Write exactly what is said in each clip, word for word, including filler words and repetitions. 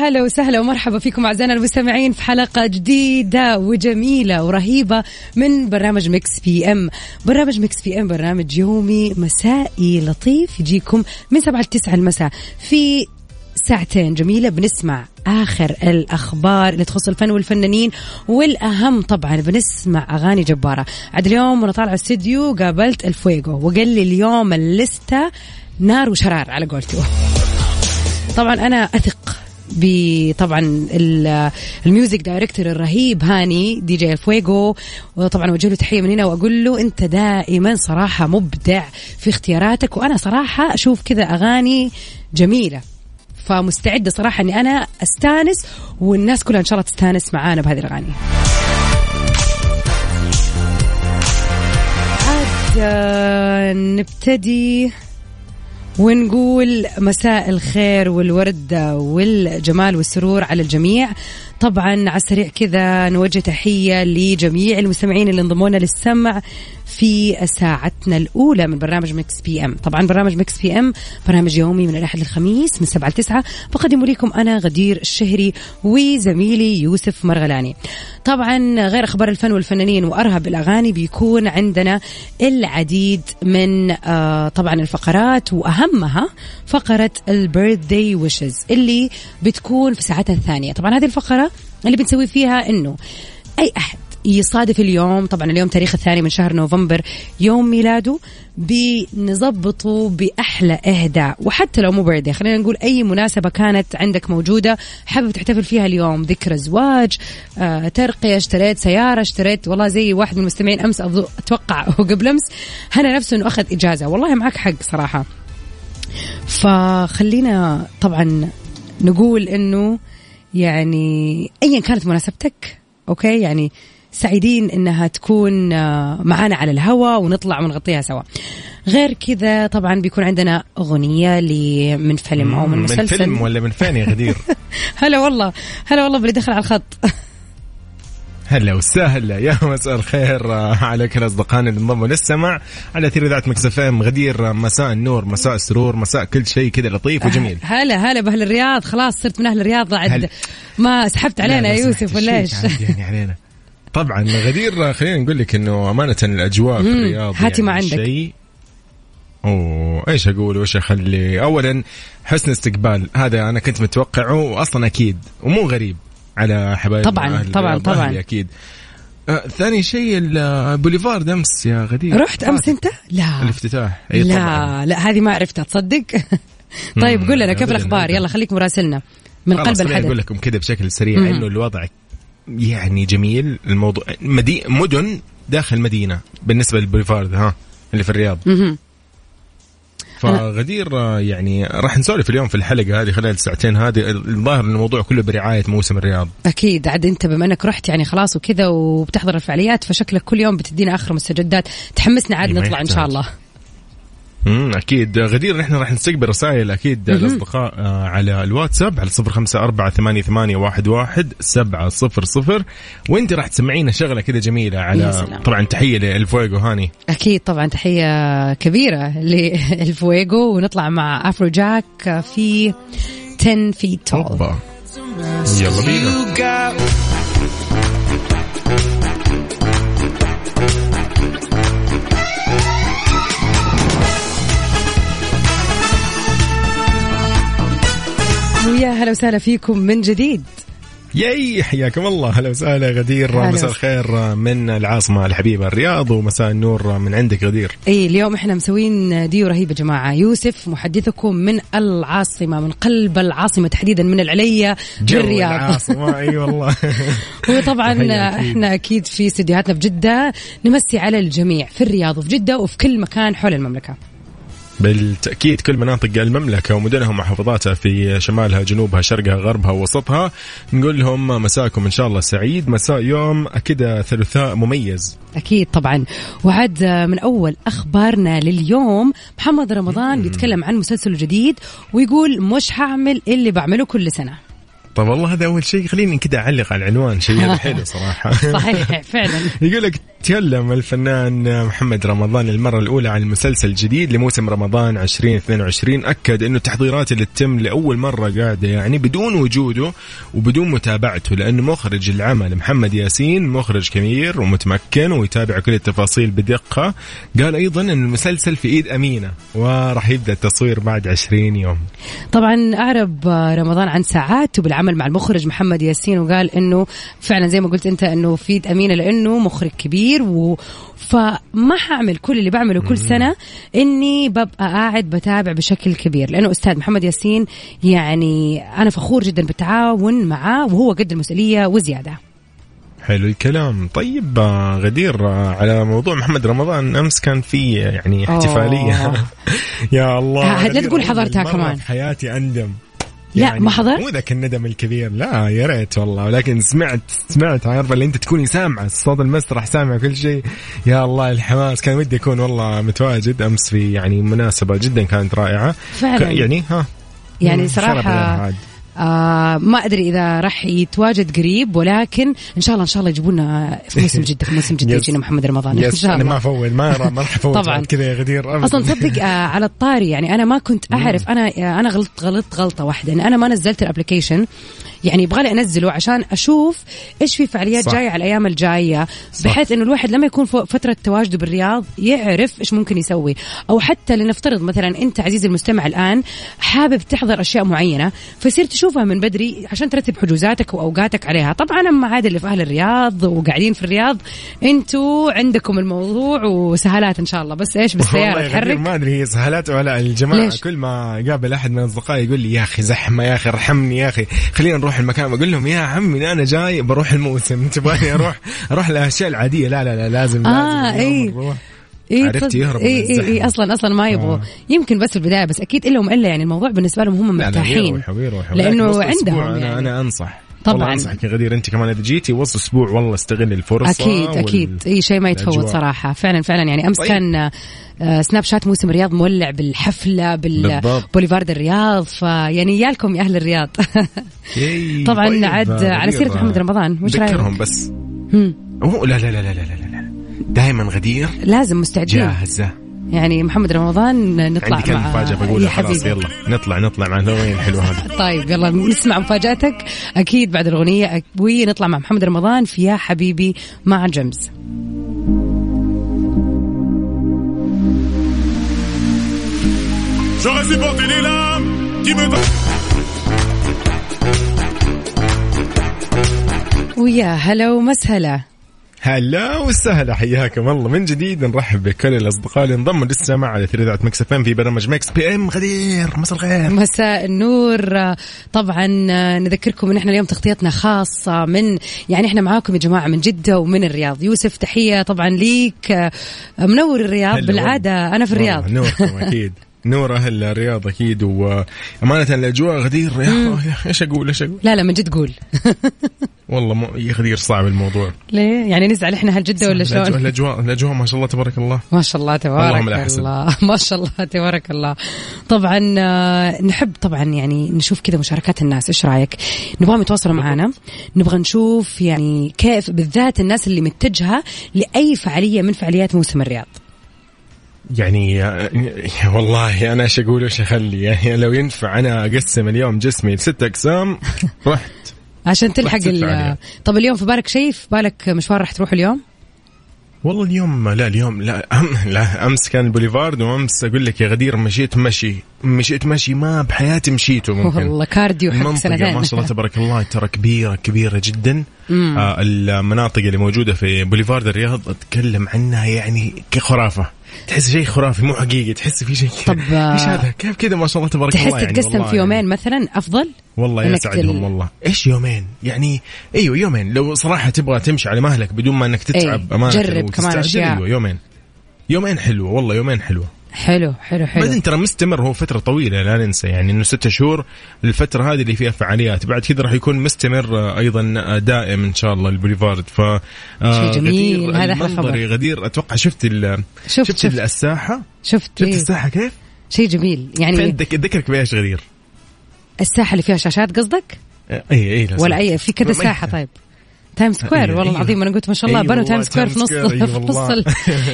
هلا وسهلا ومرحبا فيكم أعزائنا المستمعين في حلقة جديدة وجميلة ورهيبة من برنامج ميكس بي أم. برنامج ميكس بي أم برنامج يومي مسائي لطيف يجيكم من سبعة لتسعة المساء في ساعتين جميلة، بنسمع آخر الأخبار اللي تخص الفن والفنانين، والأهم طبعا بنسمع أغاني جبارة. عد اليوم وأنا طالعة الاستديو قابلت الفويغو وقال لي اليوم اللستة نار وشرار على قولته. طبعا أنا أثق بطبعا الميوزك دايركتور الرهيب هاني دي جي الفويغو، وطبعا وجه له تحيه من هنا واقول له انت دائما صراحه مبدع في اختياراتك، وانا صراحه اشوف كذا اغاني جميله، فمستعده صراحه اني انا استانس والناس كلها ان شاء الله تستانس معانا بهذه الاغاني. عاد نبتدي ونقول مساء الخير والوردة والجمال والسرور على الجميع. طبعا على السريع كذا نوجه تحية لجميع المستمعين اللي انضمونا للسمع في ساعتنا الأولى من برنامج ميكس بي أم. طبعا برنامج ميكس بي أم برنامج يومي من الأحد للخميس من سبعة لتسعة، بقدمه لكم أنا غدير الشهري وزميلي يوسف مرغلاني. طبعا غير أخبار الفن والفنانين وأرهب الأغاني بيكون عندنا العديد من آه طبعا الفقرات، وأهمها فقرة البيرثدي ويشز اللي بتكون في ساعتها الثانية. طبعا هذه الفقرة اللي بنسوي فيها إنه أي أحد يصادف اليوم، طبعا اليوم تاريخ الثاني من شهر نوفمبر يوم ميلاده، بنظبطه بأحلى إهداء، وحتى لو مو بردي خلينا نقول أي مناسبة كانت عندك موجودة حابب تحتفل فيها اليوم، ذكرى زواج، آه، ترقية، اشتريت سيارة، اشتريت والله زي واحد من المستمعين أمس أتوقع وقبل أمس هنا نفسه أنه أخذ إجازة، والله معك حق صراحة. فخلينا طبعا نقول أنه يعني أيا كانت مناسبتك أوكي، يعني سعيدين إنها تكون معانا على الهواء ونطلع ونغطيها سوا. غير كذا طبعا بيكون عندنا أغنية من فيلم أو من مسلسل، من فيلم ولا من فاني يا غدير؟ هلا والله هلا والله بدي أدخل على الخط. هلا وسهلا، يا مساء الخير على كل أصدقائنا اللي انضموا للسمع على أثير إذاعة ميكس اف ام. غدير مساء النور، مساء السرور، مساء كل شيء كذا لطيف وجميل. هلا هلا بأهل الرياض، خلاص صرت من أهل الرياض عد، ما سحبت علينا يا يوسف ولا إيش؟ يعني علينا طبعا غدير. خلينا نقول لك انه امانه الاجواء في الرياض هاتي ما يعني عندك شيء، اوه ايش اقول وايش اخلي. اولا حسن استقبال، هذا انا كنت متوقعه واصلا اكيد ومو غريب على حبايبنا طبعا طبعا طبعا اكيد. آه ثاني شيء البوليفارد امس يا غدير، رحت امس انت؟ لا الافتتاح اي لا طبعاً. لا هذه ما عرفتها تصدق. طيب قول لنا كيف الاخبار، يلا خليك مراسلنا من قلب الحدث. اقول لكم كذا بشكل سريع انه الوضع يعني جميل، الموضوع مدي... مدن داخل مدينة بالنسبة للبوليفارد ها اللي في الرياض. فغدير يعني راح نسولف اليوم في الحلقة هذه خلال الساعتين هذه، الظاهر إن الموضوع كله برعاية موسم الرياض. أكيد عاد أنت بما أنك رحت يعني خلاص وكذا وبتحضر الفعاليات، فشكلك كل يوم بتدينا آخر مستجدات تحمسنا عاد نطلع إن شاء الله. امم اكيد غدير نحن راح نستقبل رسائل اكيد الاصدقاء على الواتساب على صفر خمسة أربعة ثمانية ثمانية واحد واحد سبعة صفر صفر، وانت راح تسمعينا شغله كده جميله على طبعا تحيه للفويغو هاني. اكيد طبعا تحيه كبيره للفويغو، ونطلع مع افرو جاك في عشرة feet tall. يلا بينا. يا هلا وسهلا فيكم من جديد. ياي حياكم الله. هلا وسهلا غدير, مساء الخير من العاصمة الحبيبة الرياض, ومساء النور من عندك غدير. اي اليوم احنا مسوين ديو رهيبة جماعة. يوسف محدثكم من العاصمة, من قلب العاصمة تحديدا, من العليا للرياض العاصمة. اي والله. وطبعا احنا اكيد في استديوهاتنا في جدة نمسي على الجميع, في الرياض وفي جدة وفي كل مكان حول المملكة. بالتأكيد كل مناطق المملكة ومدنها ومحافظاتها, في شمالها جنوبها شرقها غربها وسطها, نقول لهم مساكم إن شاء الله سعيد, مساء يوم كده ثلاثاء مميز أكيد طبعا. وعد من أول أخبارنا لليوم محمد رمضان بيتكلم عن مسلسل جديد ويقول مش هعمل اللي بعمله كل سنة. طب والله هذا أول شيء, خليني كده أعلق على العنوان, شيء حلو صراحة. صحيح فعلا. يقولك تكلم الفنان محمد رمضان المرة الأولى عن المسلسل الجديد لموسم رمضان عشرين اثنين وعشرين. أكد أنه التحضيرات اللي تتم لأول مرة قاعدة يعني بدون وجوده وبدون متابعته, لأنه مخرج العمل محمد ياسين مخرج كبير ومتمكن ويتابع كل التفاصيل بدقة. قال أيضا أن المسلسل في إيد أمينة ورح يبدأ التصوير بعد عشرين يوم. طبعا أعرب رمضان عن ساعاته بالعمل مع المخرج محمد ياسين, وقال أنه فعلا زي ما قلت أنت أنه في إيد أمينة لأنه مخرج كبير, و... فما حعمل كل اللي بعمله كل سنة, إني ببقى قاعد بتابع بشكل كبير, لأنه أستاذ محمد ياسين يعني أنا فخور جدا بالتعاون معه وهو قد المسؤولية وزيادة. حلو الكلام. طيب غدير, على موضوع محمد رمضان أمس كان في يعني احتفالية. يا الله لا تقول حضرتها كمان. حياتي أندم يعني, لا ما حضرت, مو ذاك الندم الكبير, لا يا ريت والله, ولكن سمعت سمعت عارفه اللي انت تكوني سامعه صوت المسرح, سامعه كل شيء. يا الله الحماس, كان ودي اكون والله متواجد امس في يعني مناسبه جدا كانت رائعه فعلا يعني. ها يعني صراحه آه ما أدري إذا رح يتواجد قريب, ولكن إن شاء الله إن شاء الله يجيبونا في موسم جدة, في موسم جدة يجينا محمد رمضان إن شاء الله. أنا ما أفوت ما ما رح أفوت طبعا كذا يا غدير أصلا. تصدق آه على الطاري يعني أنا ما كنت أعرف, أنا آه أنا غلط غلط غلطة واحدة, إن أنا ما نزلت الابليكيشن, يعني يبغالي أنزله عشان أشوف إيش في فعاليات صح. جاية على الأيام الجاية, بحيث إنه الواحد لما يكون فترة تواجده بالرياض يعرف إيش ممكن يسوي, أو حتى لنفترض مثلا أنت عزيزي المستمع الآن حابب تحضر أشياء معينة, فصير تشوفها من بدري عشان ترتب حجوزاتك وأوقاتك عليها. طبعا أما عاد اللي في أهل الرياض وقاعدين في الرياض أنتوا عندكم الموضوع وسهالات إن شاء الله, بس إيش بالسيارة تحرك. ما أدري هي سهالات ولا الجماعة, كل ما قابل أحد من أصدقائي يقول لي يا أخي زحمة, يا أخي رحمني, يا أخي خلينا نروح المكان. أقول لهم يا عمي أنا جاي بروح الموسم, تبغاني أروح أروح الأشياء العادية؟ لا لا لا لازم آه لازم ايه نروح. إيه عرفت يهرب إيه من الزحمة. إيه أصلا أصلا ما يبغوا آه. يمكن بس في البداية, بس أكيد إلهم إلا يعني الموضوع بالنسبة لهم هم مرتاحين لأنه عندهم أنا يعني. أنا أنصح طبعا أنصحك غدير أنت كمان إذا جيتي وصل أسبوع والله استغل الفرصة أكيد أكيد وال... أي شيء ما يتفوت صراحة فعلا فعلا يعني. أمس طيب. كان سناب شات موسم الرياض مولع بالحفلة بالبوليفارد الرياض, فيعني يالكم يا أهل الرياض. طبعا طيب. عاد على سيرة محمد رمضان وش رأيك؟ ذكرهم بس أوه لا لا لا لا لا دائما غدير لازم مستعدين جاهزة يعني محمد رمضان نطلع عندي مع مفاجأة بقولها خلاص يلا نطلع نطلع مع نوعين حلو هذا. طيب يلا نسمع مفاجأتك أكيد بعد الأغنية, ونطلع مع محمد رمضان في يا حبيبي مع جمز. ويا هلا ومسهلا. هلا وسهلا حياكم الله من جديد, نرحب بكل الأصدقاء اللي انضموا للسماع على إذاعة ميكس إف إم في برنامج ميكس بي إم. غدير مساء الخير. مساء النور. طبعا نذكركم إن إحنا اليوم تغطيتنا خاصة من يعني إحنا معاكم يا جماعة من جدة ومن الرياض. يوسف تحية طبعا ليك, منور الرياض بالعادة و... أنا في الرياض نوركم أكيد. نور أهل الرياض أكيد, وأمانة الأجواء غدير إيش أقول إيش أقول لا لا من جد قول. والله م... يا غدير صعب الموضوع. ليه يعني نزعل إحنا هالجدة ولا شلون؟ الأجواء الأجواء ما شاء الله تبارك الله ما شاء الله تبارك الله ما شاء الله تبارك الله. طبعا نحب طبعا يعني نشوف كذا مشاركات الناس, إيش رأيك؟ نبغاهم يتواصلوا معنا, نبغى نشوف يعني كيف بالذات الناس اللي متجهة لأي فعالية من فعاليات موسم الرياض. يعني والله أنا إيش أقول وإيش أخلي, يعني لو ينفع أنا أقسم اليوم جسمي لستة أقسام رحت عشان تلحق. طب اليوم في بالك شيء, في بالك مشوار رح تروح اليوم؟ والله اليوم لا اليوم لا, أم لا أمس كان البوليفارد وأمس أقول لك يا غدير مشيت مشي مشيت مشي ما بحياتي مشيته ممكن والله كارديو حق سنتين ما شاء الله تبارك الله ترى كبيرة كبيرة جدا. آه المناطق اللي موجودة في بوليفارد الرياض أتكلم عنها يعني كخرافة, تحس شيء خرافي مو حقيقي, تحس في شيء كذا. ايش هذا كيف كذا ما شاء الله تبارك الله, يعني تحس تقسم في يومين مثلا افضل والله يسعدهم والله. ايش يومين يعني؟ ايوه يومين لو صراحه تبغى تمشي على مهلك بدون ما انك تتعب امانه وتستعجل. ايوه يومين يومين حلوه والله يومين حلوه حلو حلو حلو. بعدين ترى مستمر هو فترة طويلة لا ننسى, يعني إنه ستة شهور الفترة هذه اللي فيها فعاليات, بعد كذا راح يكون مستمر أيضا دائم إن شاء الله البوليفارد. ف جميل هذا خبر يا غدير. أتوقع شفت ال شفت, شفت, شفت الساحة شفت, شفت الساحة كيف شيء جميل يعني. ذكرك بإيش غدير؟ الساحة اللي فيها شاشات قصدك؟ إيه إيه ولا أي في كذا ساحة. طيب تايم سكوير والله العظيم أنا قلت ما شاء الله بنوا تايم سكوير في نص في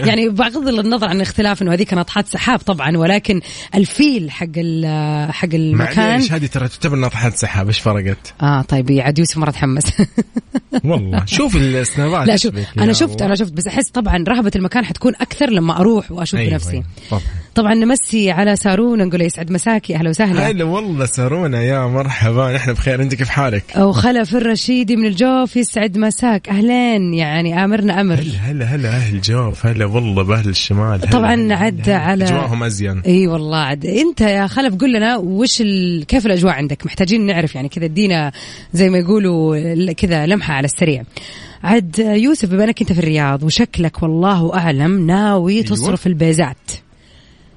يعني بغض النظر عن الاختلاف إنه هذه كانت ناطحات سحاب طبعا, ولكن الفيل حق حق المكان هذه ترى تعتبر ناطحات سحاب إيش فرقت؟ آه طيب عاد يوسف مرة تحمس والله شوف السنابات. لا شوف أنا شفت أنا شفت بس أحس طبعا رهبة المكان حتكون أكثر لما أروح وأشوف بنفسي. أيوة طبعا طبعا نمسي على سارونا نقول يسعد مساكي أهلا وسهلا. هلا والله سارونا يا مرحبا نحن بخير أنت كيف حالك؟ أو خلف الرشيدي من الجوف يسعد مساك أهلين يعني آمرنا أمر. هلا هلا هلا أهل جوف هلا والله بأهل الشمال هل طبعا هل عد هل على أجواءهم أزين. أي والله عد. أنت يا خلف قل لنا وش ال... كيف الأجواء عندك محتاجين نعرف يعني كذا ادينا زي ما يقولوا كذا لمحة على السريع. عد يوسف بما أنك أنت في الرياض وشكلك والله أعلم ناوي تصرف البيزات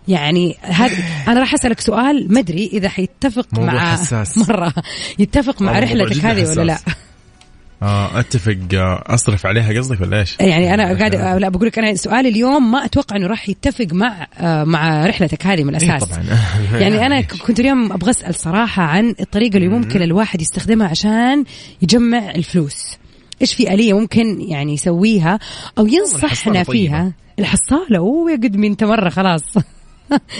يعني هاد... أنا راح أسألك سؤال مدري إذا حيتفق مع حساس. مرة يتفق مع رحلتك هذه ولا لا؟ اتفق اصرف عليها قصدك ولا ايش؟ يعني انا قاعد لا بقول لك انا سؤالي اليوم ما اتوقع انه راح يتفق مع مع رحلتك هذه من الاساس. إيه طبعا. يعني انا كنت اليوم ابغى اسال صراحه عن الطريقه اللي ممكن الواحد يستخدمها عشان يجمع الفلوس, ايش في آلية ممكن يعني يسويها او ينصحنا فيها؟ الحصاله اوه قد من تمره خلاص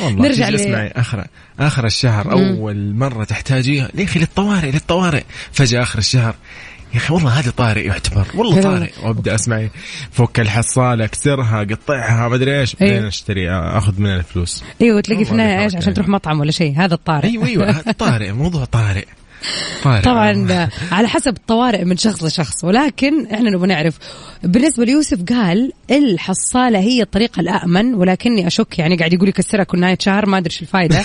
نرجع لي آخر آخر الشهر اول مره تحتاجيها ليخي للطوارئ للطوارئ فجاه اخر الشهر يا أخي والله هذا طارئ يعتبر والله طارئ وأبدأ أسمعي فك الحصالة أكسرها قطعها مدري إيش بعدين أشتري أخذ من الفلوس. أيوة تلاقي فينا إيش عشان تروح مطعم ولا شيء هذا الطارئ. أيوة أيوة طارئ موضوع طارئ طبعا على حسب الطوارئ من شخص لشخص, ولكن احنا نبغى نعرف بالنسبه ليوسف قال الحصاله هي الطريقه الامن, ولكني اشك يعني قاعد يقول لك السرعه كل نهايه شهر ما ادري ايش الفائده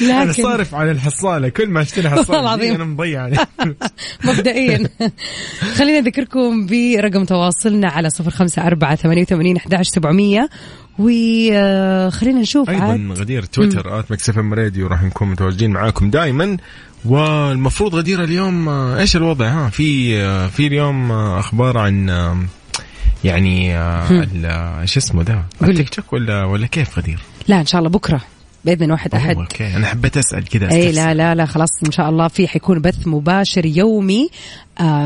لكن انا صارف على الحصاله كل ما اشتري حصاله انا مضيع عليها مبدئيا. خلينا نذكركم برقم تواصلنا على صفر خمسة أربعة ثمانية ثمانية أحد عشر سبعمية وخلينا نشوف أيضا غدير تويتر آت ميكس إف إم راديو راح نكون متواجدين معاكم دائما. والمفروض غدير اليوم إيش الوضع؟ ها في في اليوم أخبار عن يعني إيش اسمه ده التيك توك ولا ولا كيف غدير؟ لا إن شاء الله بكرة بإذن واحد أحد. أوكي أنا حبيت أسأل كده. أي لا لا لا خلاص إن شاء الله في حيكون بث مباشر يومي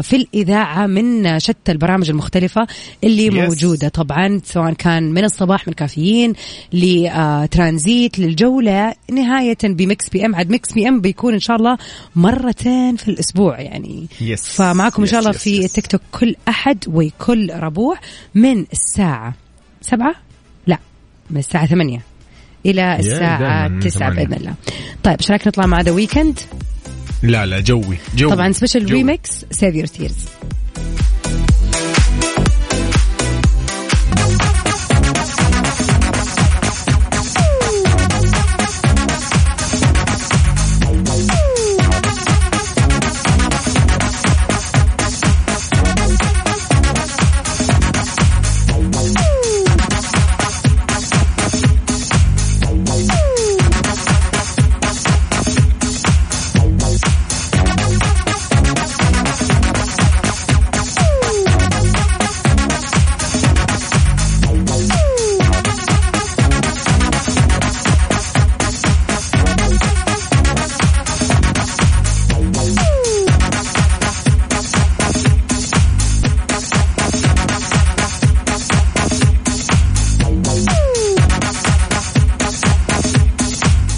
في الإذاعة من شتى البرامج المختلفة اللي yes. موجودة طبعا سواء كان من الصباح من كافيين لترانزيت للجولة نهاية بمكس بي أم. عاد مكس بي أم بيكون إن شاء الله مرتين في الأسبوع يعني yes. فمعكم إن شاء الله yes, yes, في yes. تيك توك كل أحد وكل ربوع من الساعة سبعة لا من الساعة ثمانية إلى الساعة تسعة بإذن الله. طيب شراك نطلع مع ذا ويكند؟ لا لا جوي جوي طبعا سبيشل ريميكس سيف يور تيرز.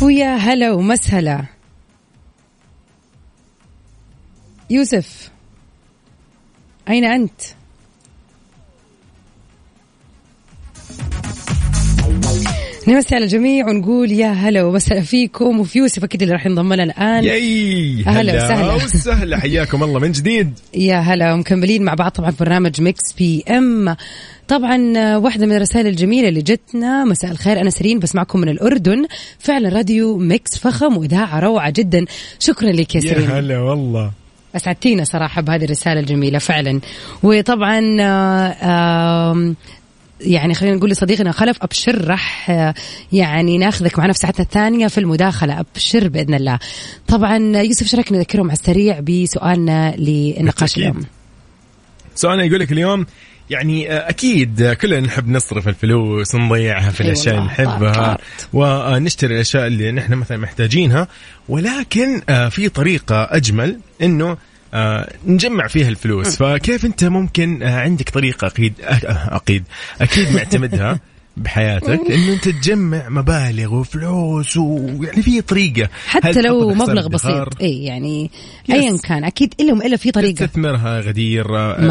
ويا هلا ومسهلا يوسف أين أنت؟ نمسي على الجميع ونقول يا هلا وسهلا فيكم. وفي يوسف أكيد اللي راح ينضم لنا الآن. ياي هلا وسهلا وسهلا حياكم الله من جديد. يا هلا ومكملين مع بعض طبعا في برنامج ميكس بي ام. طبعا واحدة من الرسائل الجميلة اللي جتنا: مساء الخير أنا سيرين بسمعكم من الأردن، فعلا راديو ميكس فخم وإذاعة روعة جدا، شكرا لك يا سيرين. يا هلا والله أسعدتينا صراحة بهذه الرسالة الجميلة فعلا. وطبعا يعني خلينا نقول لصديقنا خلف: أبشر رح يعني ناخذك معنا في ساعتنا الثانية في المداخلة، أبشر بإذن الله. طبعا يوسف شاركنا، نذكرهم على السريع بسؤالنا للنقاش اليوم. سؤالنا يقول لك اليوم يعني أكيد كلنا نحب نصرف الفلوس، نضيعها في الأشياء اللي نحبها ونشتري الأشياء اللي نحن مثلا محتاجينها، ولكن في طريقة أجمل إنه نجمع فيها الفلوس. فكيف أنت ممكن عندك طريقة أكيد أكيد أكيد معتمدها بحياتك إنه أنت تجمع مبالغ وفلوس، ويعني في طريقة حتى لو مبلغ بسيط، إيه يعني أيا كان أكيد إلا إلا في طريقة تستثمرها غدير،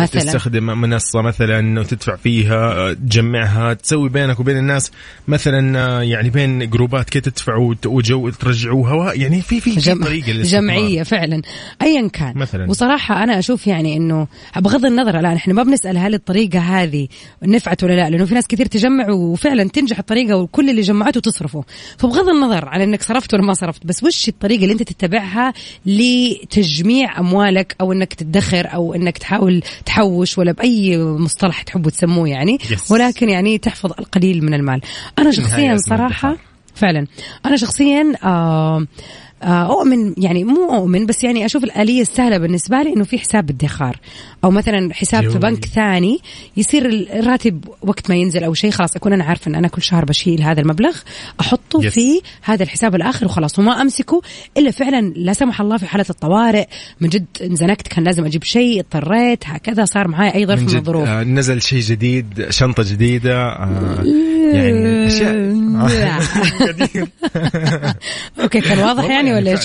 تستخدم منصة مثلا وتدفع فيها، تجمعها، تسوي بينك وبين الناس مثلا يعني بين جروبات كي تدفعوا وجو ترجعوها، يعني في في جم... طريقة جمعية فعلا أيا كان مثلاً. وصراحة أنا أشوف يعني إنه بغض النظر الآن إحنا ما بنسأل هل الطريقة هذه نفعت ولا لا، لأنه في ناس كثير تجمع و وفعلا تنجح الطريقة وكل اللي جمعته تصرفه، فبغض النظر على انك صرفت ولا ما صرفت، بس وش الطريقة اللي انت تتبعها لتجميع اموالك، او انك تدخر، او انك تحاول تحوش، ولا باي مصطلح تحبوا تسموه يعني yes. ولكن يعني تحفظ القليل من المال. انا شخصيا صراحة فعلا انا شخصيا آه أؤمن يعني مو أؤمن بس يعني أشوف الآلية السهلة بالنسبة لي إنه في حساب ادخار، أو مثلا حساب في بنك ثاني يصير الراتب وقت ما ينزل أو شيء خلاص أكون أنا عارفة إن أنا كل شهر بشيل هذا المبلغ، أحطه yes. في هذا الحساب الآخر وخلاص، وما أمسكه إلا فعلا لا سمح الله في حالة الطوارئ، من جد انزنكت كان لازم أجيب شيء، اضطريت هكذا، صار معي أي ظرف من, من الظروف، آه نزل شيء جديد، شنطة جديدة، آه يعني أشياء أوكي كان واضح يعني ولا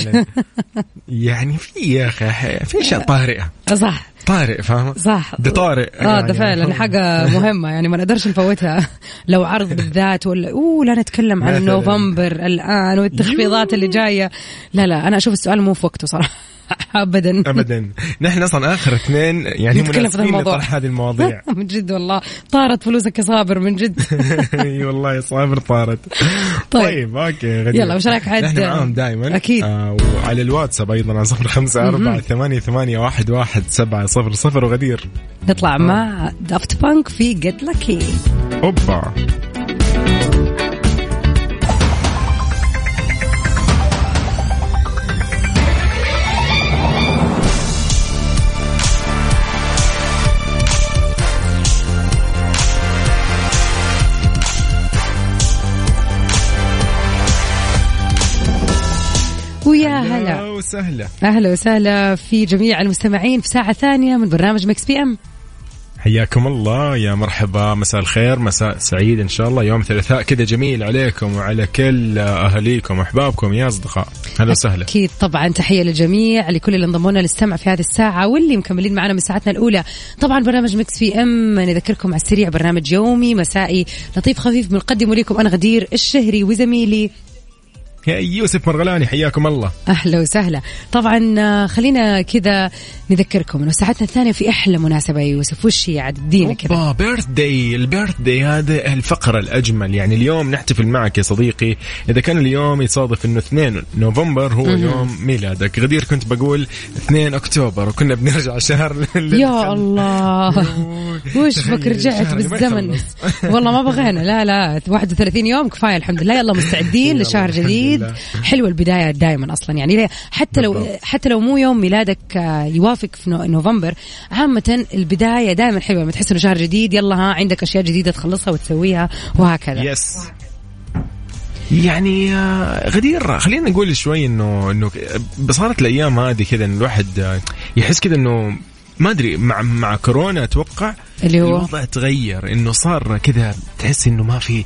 يعني في يا اخي في شيء طارئه صح طارئ فاهم صح ده طارئ اه يعني ده فعلا حاجه مهمه يعني ما نقدرش نفوتها، لو عرض بالذات ولا اوه لا نتكلم عن نوفمبر الان والتخفيضات اللي جايه، لا لا انا اشوف السؤال مو في وقته صراحه ابدا ابدا. نحن اصلا اخر اثنين يعني منافسين لطرح هذه المواضيع من جد والله طارت فلوسك يا صابر من جد اي والله يا صابر طارت. طيب اوكي غدير يلا وش رايك؟ نحن معاهم دائما اكيد آه وعلى الواتساب ايضا على صفر خمسة أربعة ثمانية ثمانية واحد واحد سبعة صفر صفر. وغدير نطلع مع دافت بانك في جيت لاكي. اوبا ويا هلا وسهلا، أهلا وسهلا في جميع المستمعين في ساعة ثانية من برنامج ميكس بي أم. حياكم الله يا مرحبا، مساء الخير، مساء سعيد إن شاء الله، يوم ثلاثاء كده جميل عليكم وعلى كل أهليكم وأحبابكم يا أصدقاء. أهلا وسهلا أكيد طبعا، تحية للجميع، لكل اللي انضمونا للسمع في هذه الساعة واللي مكملين معنا من ساعتنا الأولى. طبعا برنامج ميكس في أم نذكركم على السريع برنامج يومي مسائي لطيف خفيف بنقدمه لكم أنا غدير الشهري وزميلي يا يوسف مرغلاني. حياكم الله أهلا وسهلا. طبعا خلينا كذا نذكركم أنه ساعتنا الثانية في أحلى مناسبة يا يوسف، وش هي عددينا كذا؟ بيرثدي، البيرثدي هذا الفقرة الأجمل، يعني اليوم نحتفل معك يا صديقي، إذا كان اليوم يصادف أنه اثنين نوفمبر هو م-م. يوم ميلادك. غدير كنت بقول اثنين أكتوبر وكنا بنرجع شهر يا الله وش فك رجعت بالزمن والله ما بغينا، لا لا واحد وثلاثين يوم كفاية الحمد لله، يلا مستعدين لشهر جديد. حلوة البداية دائما أصلا يعني حتى لو حتى لو مو يوم ميلادك يوافق في نوفمبر، عامة البداية دائما حلوة، ما تحس إنه شهر جديد، يلا ها عندك أشياء جديدة تخلصها وتسويها وهكذا. يس يعني غدير خلينا نقول شوي إنه إنه بصارت الأيام هذه كذا الواحد يحس كذا إنه ما أدري مع مع كورونا أتوقع اللي هو الوضع تغير، انه صار كذا تحس انه ما في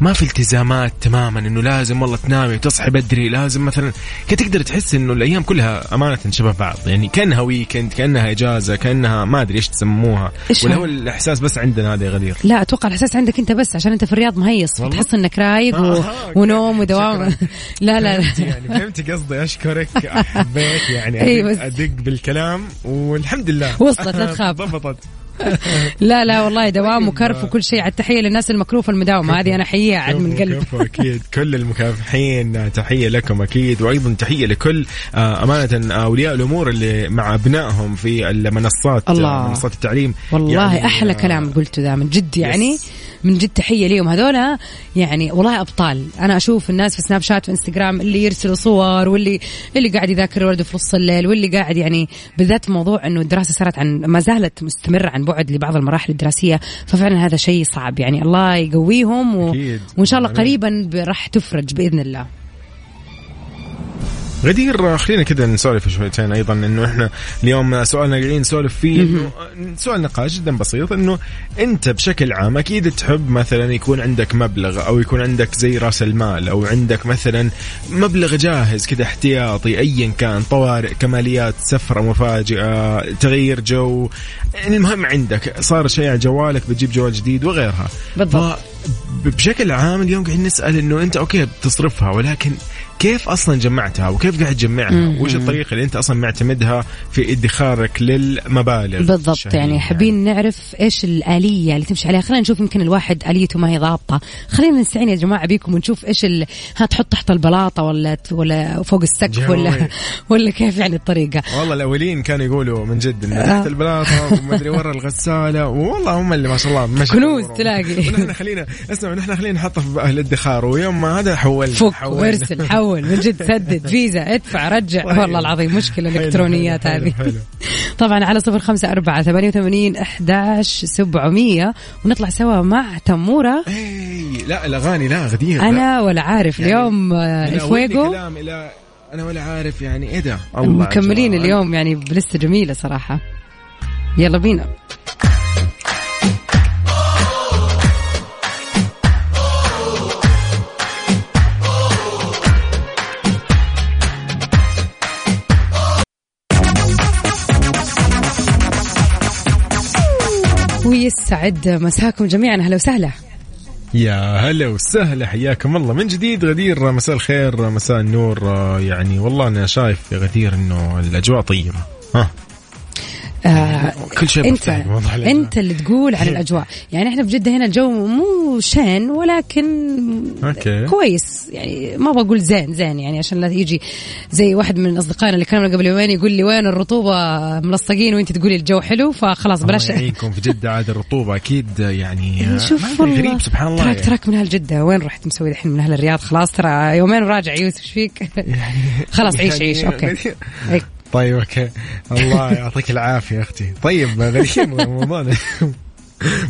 ما في التزامات تماما، انه لازم والله تنامي وتصحي بدري، لازم مثلا تقدر تحس انه الايام كلها امانه شبه بعض، يعني كانها ويكند، كانها اجازه، كانها ما ادري ايش تسموها. ولا هو الاحساس بس عندنا هذا يا غدير؟ لا اتوقع الاحساس عندك انت بس عشان انت في الرياض مهيص، تحس انك رايق و... ونوم ودوام. لا لا يعني فهمتي قصدي، اشكرك، حبيت يعني ادق بالكلام والحمد لله وصلت، لا تخاف ضبطت. لا لا والله دوام وكرف وكل شيء. على التحية للناس المكروفة المداومة هذه أنا حية عاد من قلب. أكيد كل المكافحين تحية لكم أكيد، وأيضا تحية لكل أمانة أولياء الأمور اللي مع أبنائهم في المنصات، منصات التعليم. والله يعني أحلى كلام قلته ذا من جد، يعني من جد تحية ليهم هذولا، يعني والله أبطال. أنا أشوف الناس في سناب شات وإنستغرام اللي يرسلوا صور، واللي اللي قاعد يذاكر ورده في نص الليل، واللي قاعد يعني بالذات موضوع إنه الدراسة صارت عن ما زالت مستمرة عن بعد لبعض المراحل الدراسية، ففعلا هذا شيء صعب، يعني الله يقويهم و... وإن شاء الله قريبا راح تفرج بإذن الله. غدير خلينا كده نسولف شويتين أيضا، إنه إحنا اليوم سؤالنا قاعدين نسولف فيه إنه سؤال نقاش جدا بسيط، إنه أنت بشكل عام أكيد تحب مثلا يكون عندك مبلغ، أو يكون عندك زي رأس المال، أو عندك مثلا مبلغ جاهز كده احتياطي أيا كان، طوارئ، كماليات، سفرة مفاجئة، تغيير جو، المهم عندك صار شيء على جوالك بتجيب جوال جديد وغيرها. بالضبط. بشكل عام اليوم قاعدين نسأل إنه أنت أوكي بتصرفها، ولكن كيف أصلا جمعتها وكيف قاعد تجمعها، وش الطريقة اللي أنت أصلا معتمدها في إدخارك للمبالغ؟ بالضبط، يعني حابين نعرف إيش الآلية اللي تمشي عليها. خلينا نشوف، يمكن الواحد آليته ما هي ضابطة، خلينا نستعين يا جماعة بيكم ونشوف إيش ال... هتحط تحت البلاطة ولا ولا فوق السقف ولا ولا كيف يعني الطريقة. والله الأولين كانوا يقولوا من جد إنه تحت البلاطة وما أدري ورا الغسالة، والله هم اللي ما شاء الله مش كنوز تلاقي. ونحن خلينا اسمع، ونحن خلينا نحطه في أهل الإدخار، ويوم ما هذا حول حول حول من جد، سدد، فيزا، ادفع، رجع. طيب. والله العظيم مشكلة الإلكترونيات هذه. طبعا على صفر خمسة أربعة ثمانية وثمانين أحداش سبعمية، ونطلع سوا مع تمورة. لا الأغاني لا غدير، أنا ولا عارف يعني اليوم الفويقو، أنا ولا عارف يعني إيه ده. مكملين اليوم يعني بلسة جميلة صراحة، يلا بينا. ويسعد مساكم جميعا، هلا وسهلا، يا هلا وسهلا، حياكم الله من جديد. غدير مساء الخير، مساء النور. يعني والله أنا شايف يا غدير إنه الأجواء طيبة، ها آه كل شيء انت انت اللي تقول عن الاجواء. يعني احنا في جده هنا الجو مو شين، ولكن أوكي. كويس يعني، ما بقول زين زين يعني عشان لا يجي زي واحد من اصدقائنا اللي كانوا قبل يومين يقول لي وين الرطوبه ملصقين وانت تقولي الجو حلو، فخلاص بلاش يعينكم في جده عاد الرطوبه اكيد يعني. شوف غريب سبحان الله، تراك تراك من هالجده وين رحت مسوي الحين من اهل الرياض؟ خلاص ترى يومين وراجع يوسف، ايش فيك؟ خلاص عيش عيش اوكي. طيب اوكي، الله يعطيك العافية أختي. طيب غريب موضوعنا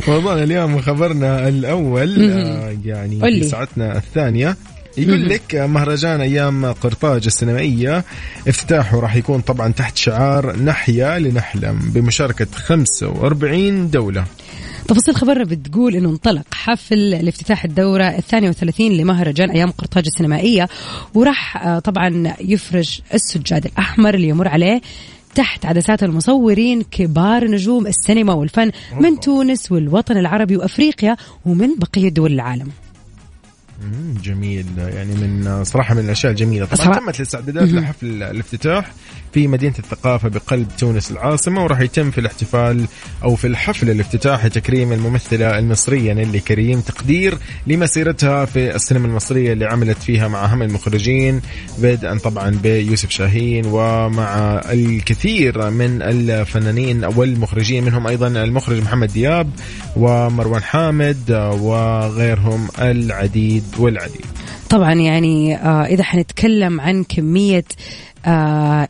موضوعنا اليوم، خبرنا الأول يعني في ساعتنا الثانية يقول لك مهرجان أيام قرطاج السينمائية افتتاحه راح يكون طبعا تحت شعار نحيا لنحلم بمشاركة خمسة وأربعين دولة. تفاصيل الخبر بتقول إنه انطلق حفل لافتتاح الدورة الثانية وثلاثين لمهرجان أيام قرطاج السينمائية، وراح طبعا يفرج السجاد الأحمر اللي يمر عليه تحت عدسات المصورين كبار نجوم السينما والفن من تونس والوطن العربي وأفريقيا ومن بقية دول العالم. جميل، يعني من صراحة من الأشياء الجميلة. طبعا تمت الاستعدادات لحفل الافتتاح في مدينة الثقافة بقلب تونس العاصمة، وراح يتم في الاحتفال أو في الحفل الافتتاحي تكريم الممثلة المصرية نيللي كريم تقدير لمسيرتها في السينما المصرية اللي عملت فيها مع أهم المخرجين، بدءا طبعا بيوسف شاهين ومع الكثير من الفنانين والمخرجين، منهم أيضا المخرج محمد دياب ومروان حامد وغيرهم العديد والعديد. طبعا يعني إذا حنتكلم عن كمية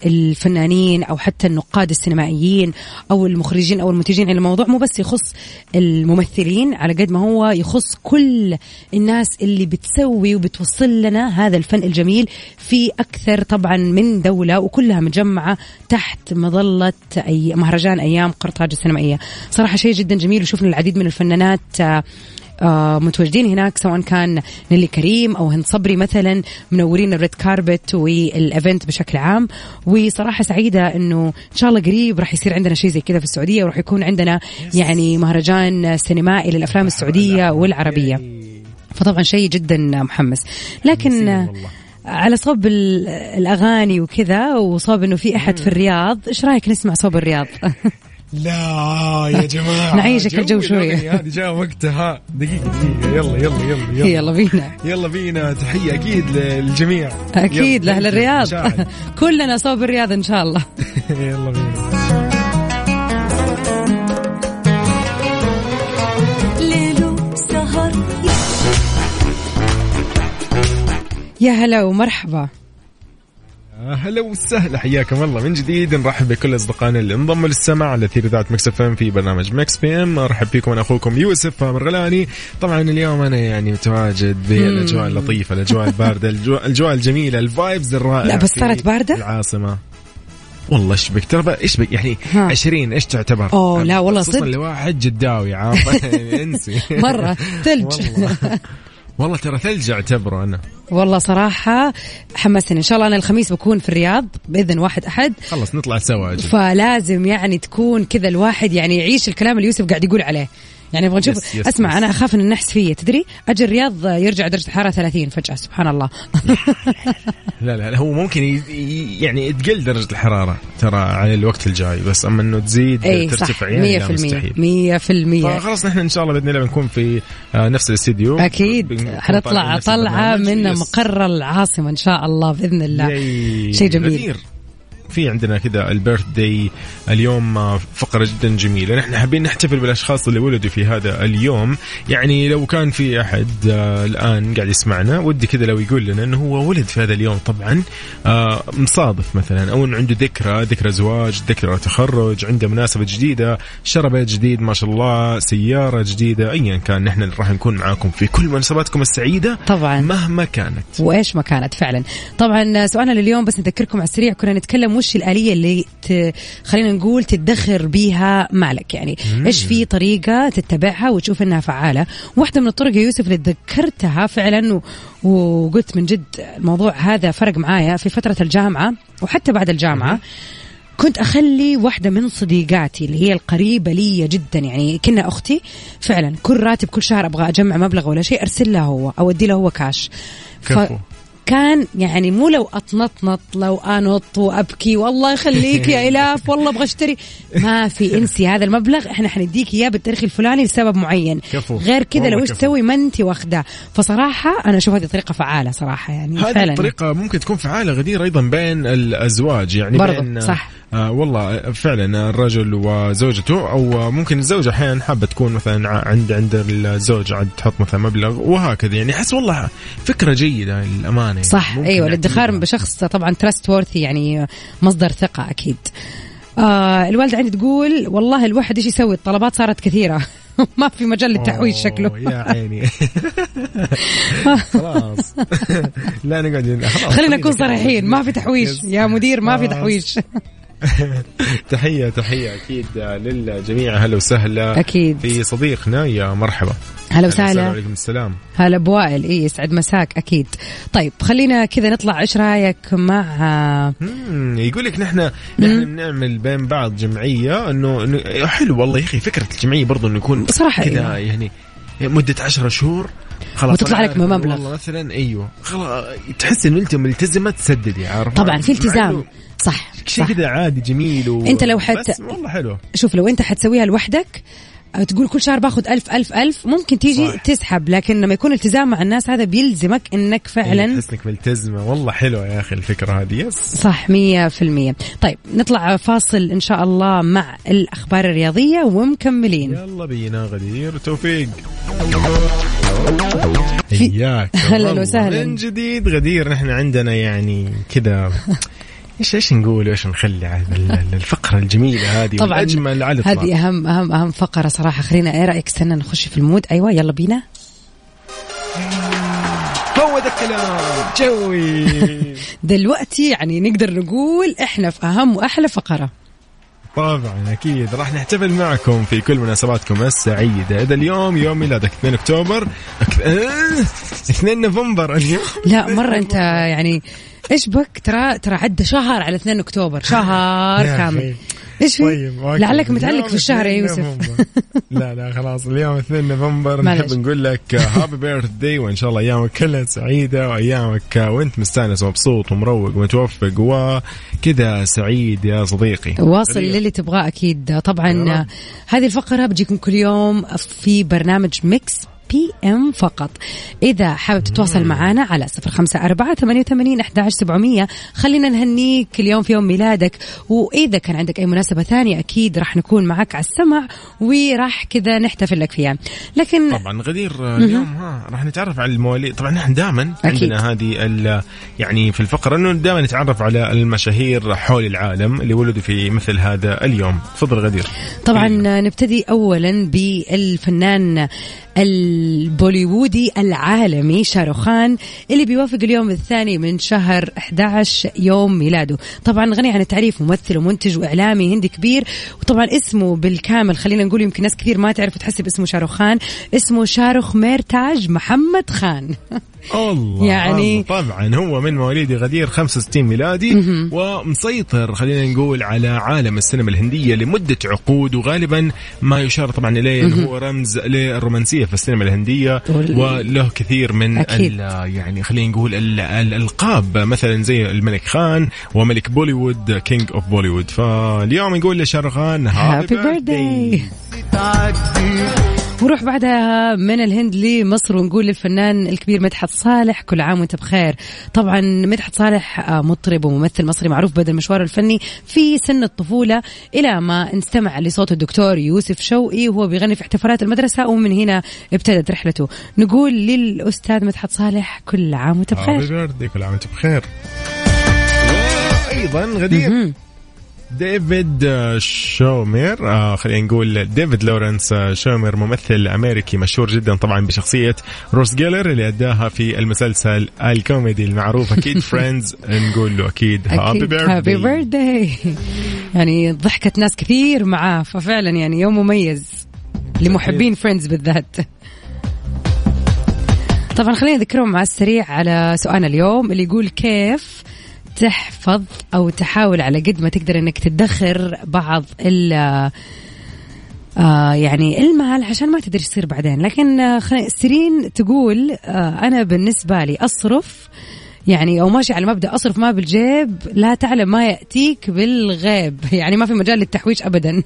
الفنانين أو حتى النقاد السينمائيين أو المخرجين أو المنتجين، يعني الموضوع مو بس يخص الممثلين على قد ما هو يخص كل الناس اللي بتسوي وبتوصل لنا هذا الفن الجميل في أكثر طبعا من دولة، وكلها مجمعة تحت مظلة أي مهرجان أيام قرطاج السينمائية. صراحة شيء جدا جميل، وشوفنا العديد من الفنانات متواجدين هناك، سواء كان نيللي كريم أو هند صبري مثلا منورين الريد كاربت والإيفنت بشكل عام. وصراحة سعيدة أنه إن شاء الله قريب راح يصير عندنا شيء زي كذا في السعودية، وراح يكون عندنا يعني مهرجان سينمائي للأفلام السعودية والعربية، فطبعا شيء جدا محمس. لكن على صوب الأغاني وكذا وصوب أنه في أحد في الرياض، إيش رأيك نسمع صوب الرياض؟ لا يا جماعة نعيشك الجو شوية، هذه جاء وقتها. دقيقة دقيقة يلا يلا يلا يلا بينا يلا بينا. تحية أكيد للجميع، أكيد لأهل الرياض، كلنا صوب الرياض إن شاء الله. يلا بينا. يا هلا ومرحبا، هلا وسهلا، حياكم الله من جديد. نرحب بكل أصدقائنا اللي انضموا للسمع على أثير إذاعة ميكس إف إم في برنامج ميكس بي إم. أرحب بكم أنا أخوكم يوسف مرغلاني. طبعا اليوم أنا يعني متواجد بالأجواء اللطيفة، الأجواء الباردة، الأجواء الجميلة، الفايبز الرائعة. لا بس صارت باردة العاصمة والله. إيش بك ترى بقى، إيش بك يعني عشرين إيش تعتبر؟ أوه لا والله صدق، خصوصا لواحد جداوي عارفة يعني انسي مرة ثلج والله ترى ثلج اعتبره أنا والله. صراحة حمسني، إن شاء الله أنا الخميس بكون في الرياض بإذن واحد أحد، خلص نطلع سوا أجل. فلازم يعني تكون كذا الواحد يعني يعيش الكلام اللي يوسف قاعد يقول عليه، يعني أبغى نشوف. يس يس أسمع يس. أنا أخاف إن النحس فيه، تدري أجل الرياض يرجع درجة الحرارة ثلاثين فجأة، سبحان الله. لا لا لا، هو ممكن يعني تقل درجة الحرارة ترى عن الوقت الجاي، بس أما إنه تزيد ترتفع يعني لا مستحيل. مية في المية. فخلاص نحن إن شاء الله بإذن الله بنكون في نفس الاستديو، أكيد حنطلع طلعة من مقر العاصمة إن شاء الله بإذن الله. شيء جميل غدير. في عندنا كذا البيرث داي اليوم، فقرة جدا جميلة، نحن حابين نحتفل بالأشخاص اللي ولدوا في هذا اليوم. يعني لو كان في أحد الآن قاعد يسمعنا ودي كذا لو يقول لنا أنه هو ولد في هذا اليوم، طبعا مصادف مثلا، أو عنده ذكرى، ذكرى زواج، ذكرى تخرج، عنده مناسبة جديدة، شرى بيت جديد ما شاء الله، سيارة جديدة، أيا كان نحن راح نكون معاكم في كل مناسباتكم السعيدة طبعا مهما كانت وإيش ما كانت. فعلا طبعا سؤالنا لليوم بس نذكركم على السريع، كنا نتكلم وش الآلية اللي ت... خلينا نقول تدخر بيها مالك، يعني مم. إيش في طريقة تتبعها وتشوف إنها فعالة؟ واحدة من الطرق يا يوسف اللي تذكرتها فعلا و... وقلت من جد الموضوع هذا فرق معايا في فترة الجامعة وحتى بعد الجامعة. مم. كنت أخلي واحدة من صديقاتي اللي هي القريبة لي جدا، يعني كنا أختي فعلا، كل راتب كل شهر أبغى أجمع مبلغ ولا شيء أرسل له هو أو أدي له هو كاش. كفو. ف... كان يعني مو لو أتنطنط، لو أنط وأبكي والله يخليك يا إلاف والله أبغى أشتري، ما في انسي هذا المبلغ إحنا حنديك إياه بالتاريخ الفلاني لسبب معين، كفو. غير كذا لو إيش تسوي ما أنتي واخده. فصراحة أنا أشوف هذه طريقة فعالة صراحة، يعني هذه فعلا الطريقة ممكن تكون فعالة غدير أيضا بين الأزواج، يعني بين صح. آه والله فعلا الرجل وزوجته، أو ممكن الزوجة أحيانا حابة تكون مثلا عند عند الزوج عاد تحط مثلا مبلغ وهكذا، يعني أحس والله فكرة جيدة للأمانة. صح أيوة، الادخار بشخص طبعا تراست وورثي، يعني مصدر ثقة أكيد. آه الوالدة عندي تقول والله الواحد إيش يسوي، الطلبات صارت كثيرة ما في مجال للتحويش شكله. يا عيني خلاص لا نقعد، خلينا نكون صريحين، ما في تحويش يا مدير، ما في تحويش. تحية تحية أكيد للجميع، هلا وسهلا أكيد في صديقنا، يا مرحبا هلا وسهلا، وعليكم السلام، هلا بوائل، إيه يسعد مساك أكيد. طيب خلينا كذا نطلع، إيش رأيك مع يقولك نحن نحن بنعمل بين بعض جمعية، إنه حلو والله يا أخي فكرة الجمعية برضو، إنه يكون صراحة كذا إيه. يعني مدة عشرة شهور خلاص وتطلع لك مبلغ والله مثلا، ايوه خلاص تحس ان انت ملتزمه تسددي، عارف طبعا في التزام صح شيء كذا عادي جميل و... انت لو حت والله حلو. شوف لو انت حتسويها لوحدك تقول كل شهر باخذ ألف ألف ألف ممكن تيجي صح. تسحب، لكن لما يكون التزام مع الناس هذا بيلزمك إنك فعلا تحس إنك ملتزمة. والله حلوة يا أخي الفكرة هذه، يس صح مية في المية. طيب نطلع فاصل إن شاء الله مع الأخبار الرياضية ومكملين، يلا بينا غدير توفيق. إياك هلا وسهلا من جديد غدير. نحن عندنا يعني كذا ايش ايش نقول وايش نخلي على الفقره الجميله هذه والاجمل على الطاوله هذه اهم اهم اهم فقره صراحه. خلينا ايه رايك استنى نخش في المود. ايوه يلا بينا. هو ده الكلام جوي دلوقتي يعني نقدر نقول احنا في اهم واحلى فقره. طبعا اكيد راح نحتفل معكم في كل مناسباتكم السعيده. اذا اليوم يوم ميلادك اثنين أكتوبر اثنين نوفمبر اليوم. لا مره انت يعني ايش بك؟ ترى ترى عدى شهر على اثنين أكتوبر شهر كامل. ايش لعلك متعلق في الشهر يا يوسف؟ لا لا خلاص اليوم اثنين نوفمبر نحب نقول لك هابي بيرث داي وان شاء الله ايامك كلها سعيده وايامك وانت مستانس ومبسوط ومروق ومتوفق وكذا سعيد يا صديقي. واصل للي تبغاه اكيد. طبعا هذه الفقره بتجيكم كل يوم في برنامج ميكس بي ام فقط. إذا حابب تتواصل معنا على صفر خمسة أربعة ثمانية وثمانين أحد عشر سبعمية. خلينا نهنيك اليوم في يوم ميلادك. وإذا كان عندك أي مناسبة ثانية أكيد راح نكون معك على السمع وراح كذا نحتفل لك فيها. لكن طبعا غدير اليوم ها راح نتعرف على المواليد. طبعا نحن دائما عندنا هذه يعني في الفقرة إنه دائما نتعرف على المشاهير حول العالم اللي ولدوا في مثل هذا اليوم. تفضل غدير. طبعا نبتدي أولا بالفنان البوليوودي العالمي شاروخان اللي بيوافق اليوم الثاني من شهر أحد عشر يوم ميلاده. طبعا غني عن التعريف, ممثل ومنتج وإعلامي هندي كبير. وطبعا اسمه بالكامل خلينا نقول يمكن ناس كثير ما تعرف تحسب اسمه شاروخان, اسمه شاروخ ميرتاج محمد خان. الله يعني طبعا هو من مواليد غدير خمسة وستين ميلادي ومسيطر خلينا نقول على عالم السينما الهندية لمدة عقود, وغالبا ما يشار طبعا إليه أنه هو رمز للرومانسية في السينما الهندية وله كثير من يعني خلينا نقول الألقاب مثلا زي الملك خان وملك بوليوود كينج أوف بوليوود. فاليوم نقول لشاروخان هابي بيرثداي. وروح بعدها من الهند لمصر ونقول للفنان الكبير مدحت صالح كل عام وانت بخير. طبعا مدحت صالح مطرب وممثل مصري معروف بهذا المشوار الفني في سن الطفولة إلى ما انستمع لصوت الدكتور يوسف شوقي وهو بيغني في احتفالات المدرسة, ومن هنا ابتدت رحلته. نقول للأستاذ مدحت صالح كل عام وانت بخير. كل عام وانت بخير. أيضا غدير ديفيد شومير آه خلينا نقول ديفيد لورنس شومير ممثل أمريكي مشهور جدا طبعا بشخصية روس جيلر اللي أداها في المسلسل الكوميدي المعروف أكيد فرينز. نقول له أكيد هابي بيرثداي. يعني ضحكت ناس كثير معاه, ففعلا يعني يوم مميز لمحبين فرينز بالذات. طبعا خلينا نذكرهم مع السريع على سؤالنا اليوم اللي يقول كيف تحفظ أو تحاول على قد ما تقدر أنك تدخر بعض ال آه يعني المال عشان ما تدري يصير بعدين. لكن سيرين تقول آه أنا بالنسبة لي أصرف يعني أو ماشي على مبدأ أصرف ما بالجيب لا تعلم ما يأتيك بالغيب, يعني ما في مجال للتحويش أبدا.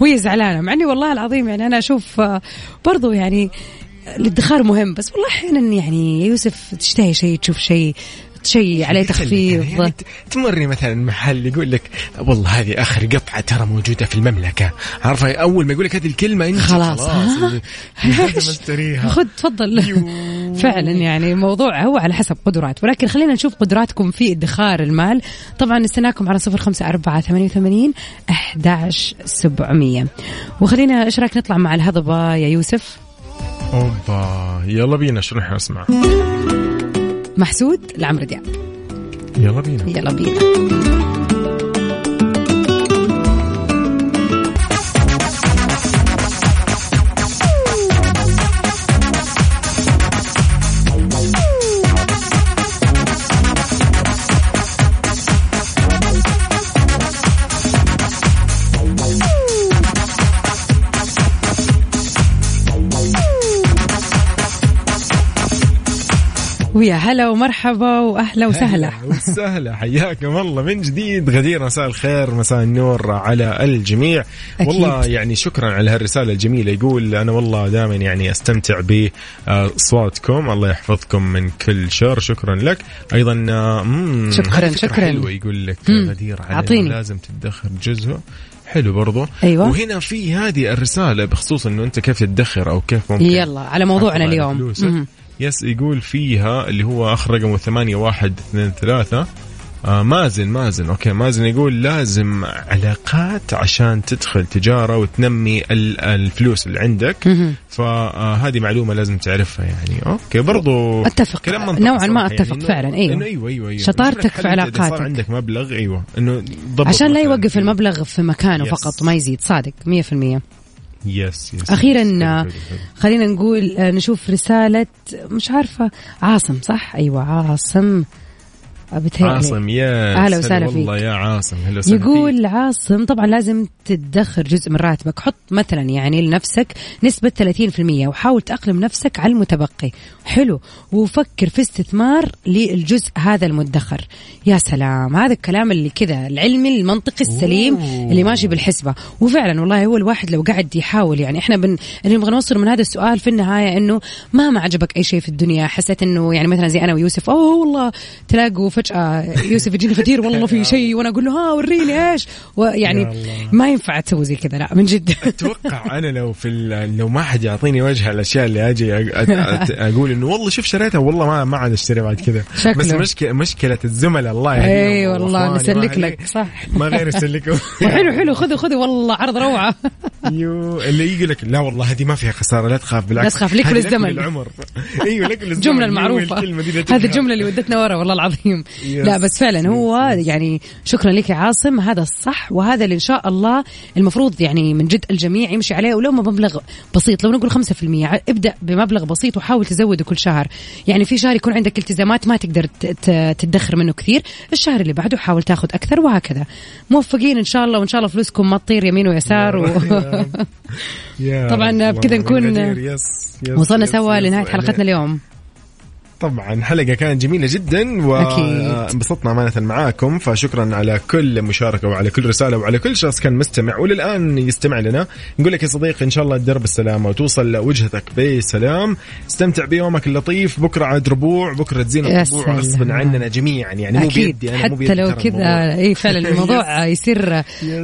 وهي زعلانة معني والله العظيم يعني أنا أشوف آه برضو يعني الادخار مهم, بس والله أحيانا يعني يوسف تشتهي شيء تشوف شيء شيء عليه تخفيض يعني تمرني مثلا محل يقول لك والله هذه آخر قطعة ترى موجودة في المملكة, عارفة أول ما يقول لك هذه الكلمة أنت خلاص خذ تفضل. فعلا يعني موضوع هو على حسب قدرات, ولكن خلينا نشوف قدراتكم في ادخار المال. طبعا نستناكم على صفر خمسة أربعة ثمانية وثمانين أحد عشر سبعمية. وخلينا إيش رايك نطلع مع الهضبة يا يوسف؟ أوبا يلا بينا شو نحن نسمع. محسود لعمرو دياب. يلا بينا يلا بينا. ويا هلا ومرحبا وأهلا وسهلا وسهلا. حياكم الله من جديد غدير. مساء الخير مساء النور على الجميع. والله يعني شكرا على هالرسالة الجميلة. يقول أنا والله دائما يعني أستمتع بصوتكم الله يحفظكم من كل شر. شكرا لك أيضا. شكرا شكرا. حلوة يقول لك غدير على لازم تدخر جزء حلو برضو. أيوة. وهنا في هذه الرسالة بخصوص إنه أنت كيف تدخر أو كيف ممكن. يلا على موضوعنا اليوم. يس يقول فيها اللي هو آخر رقمه ثمانية واحد اثنين ثلاثة. آه مازن مازن أوكي مازن يقول لازم علاقات عشان تدخل تجارة وتنمي الفلوس اللي عندك. مم. فهذه معلومة لازم تعرفها يعني. أوكي برضو أتفق نوعا ما أتفق يعني فعلا. أيوة. إنه أيوة أيوة, أيوة. شطارتك في علاقاتك صار عندك مبلغ أيوة إنه عشان لا يوقف المبلغ في مكانه. يس. فقط وما يزيد. صادق مية في المية. يس يس أخيرا يس. خلينا نقول نشوف رسالة مش عارفة عاصم صح. أيوة عاصم عاصم يا أهلا وسهلا فيك والله يا عاصم. يقول فيك. عاصم طبعا لازم تدخر جزء من راتبك، حط مثلا يعني لنفسك نسبة ثلاثين بالمية وحاول تأقلم نفسك على المتبقي. حلو. وفكر في استثمار للجزء هذا المدخر. يا سلام هذا الكلام اللي كذا العلمي المنطقي السليم. أوه. اللي ماشي بالحسبة. وفعلا والله هو الواحد لو قاعد يحاول يعني احنا بن... اللي نبغى نوصل من هذا السؤال في النهاية انه ما عجبك اي شيء في الدنيا، حسيت انه يعني مثلا زي انا ويوسف اوه والله تلاقوا فجأة يوسف يجيني فدير والله في شيء وانا اقول له ها وريني ايش، ويعني ما ينفع تسوي زي كذا. لا من جد اتوقع انا لو في لو ما حد يعطيني وجه الاشياء اللي اجي اقول انه والله شوف شريتها والله ما ما عاد اشتري بعد كذا، بس مشكله مشكله الزملاء الله يعني. اي والله نسلك لك صح ما غير نسلكوا. حلو حلو خذوا خذوا والله عرض روعه. يو اللي يقول لك لا والله هذه ما فيها خساره لا تخاف بالعكس لا تخاف لك للزمن العمر. ايوه لك للزمن الجمله المعروفه هذه الجمله اللي ودتنا ورا والله العظيم. لا بس فعلا هو يعني شكرا لك يا عاصم، هذا الصح وهذا اللي إن شاء الله المفروض يعني من جد الجميع يمشي عليه، ولو ما مبلغ بسيط لو نقول خمسة في المية ابدأ بمبلغ بسيط وحاول تزوده كل شهر. يعني في شهر يكون عندك التزامات ما تقدر تتدخر منه كثير، الشهر اللي بعده حاول تاخذ أكثر وهكذا. موفقين إن شاء الله، وإن شاء الله فلوسكم ما تطير يمين ويسار. و... طبعا بكذا نكون وصلنا سوا لنهاية حلقتنا اليوم. طبعا حلقة كانت جميلة جدا وانبسطنا أمانة معاكم، فشكرا على كل مشاركة وعلى كل رسالة وعلى كل شخص كان مستمع وللآن يستمع لنا. نقول لك يا صديقي إن شاء الله تدرب السلامة وتوصل لوجهتك بسلام، استمتع بيومك اللطيف. بكرة عاد ربوع، بكرة تزين الربوع غصبا عننا جميعا يعني مو بيدي أنا مو بيدي حتى لو كذا. اي فعلا الموضوع يصير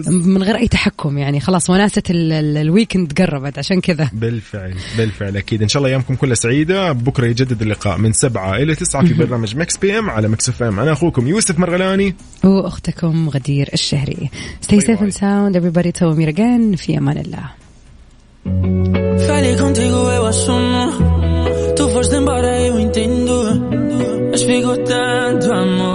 من غير أي تحكم يعني خلاص وناسة الويكند قربت عشان كذا. بالفعل بالفعل أكيد إن شاء الله يومكم كلها سعيدة. بكرة يجدد اللقاء من سبعة إلى تسعة في برنامج مكس بي ام على مكس اف ام. أنا أخوكم يوسف مرغلاني وأختكم غدير الشهري. Stay safe and sound everybody till we meet again. في أمان الله.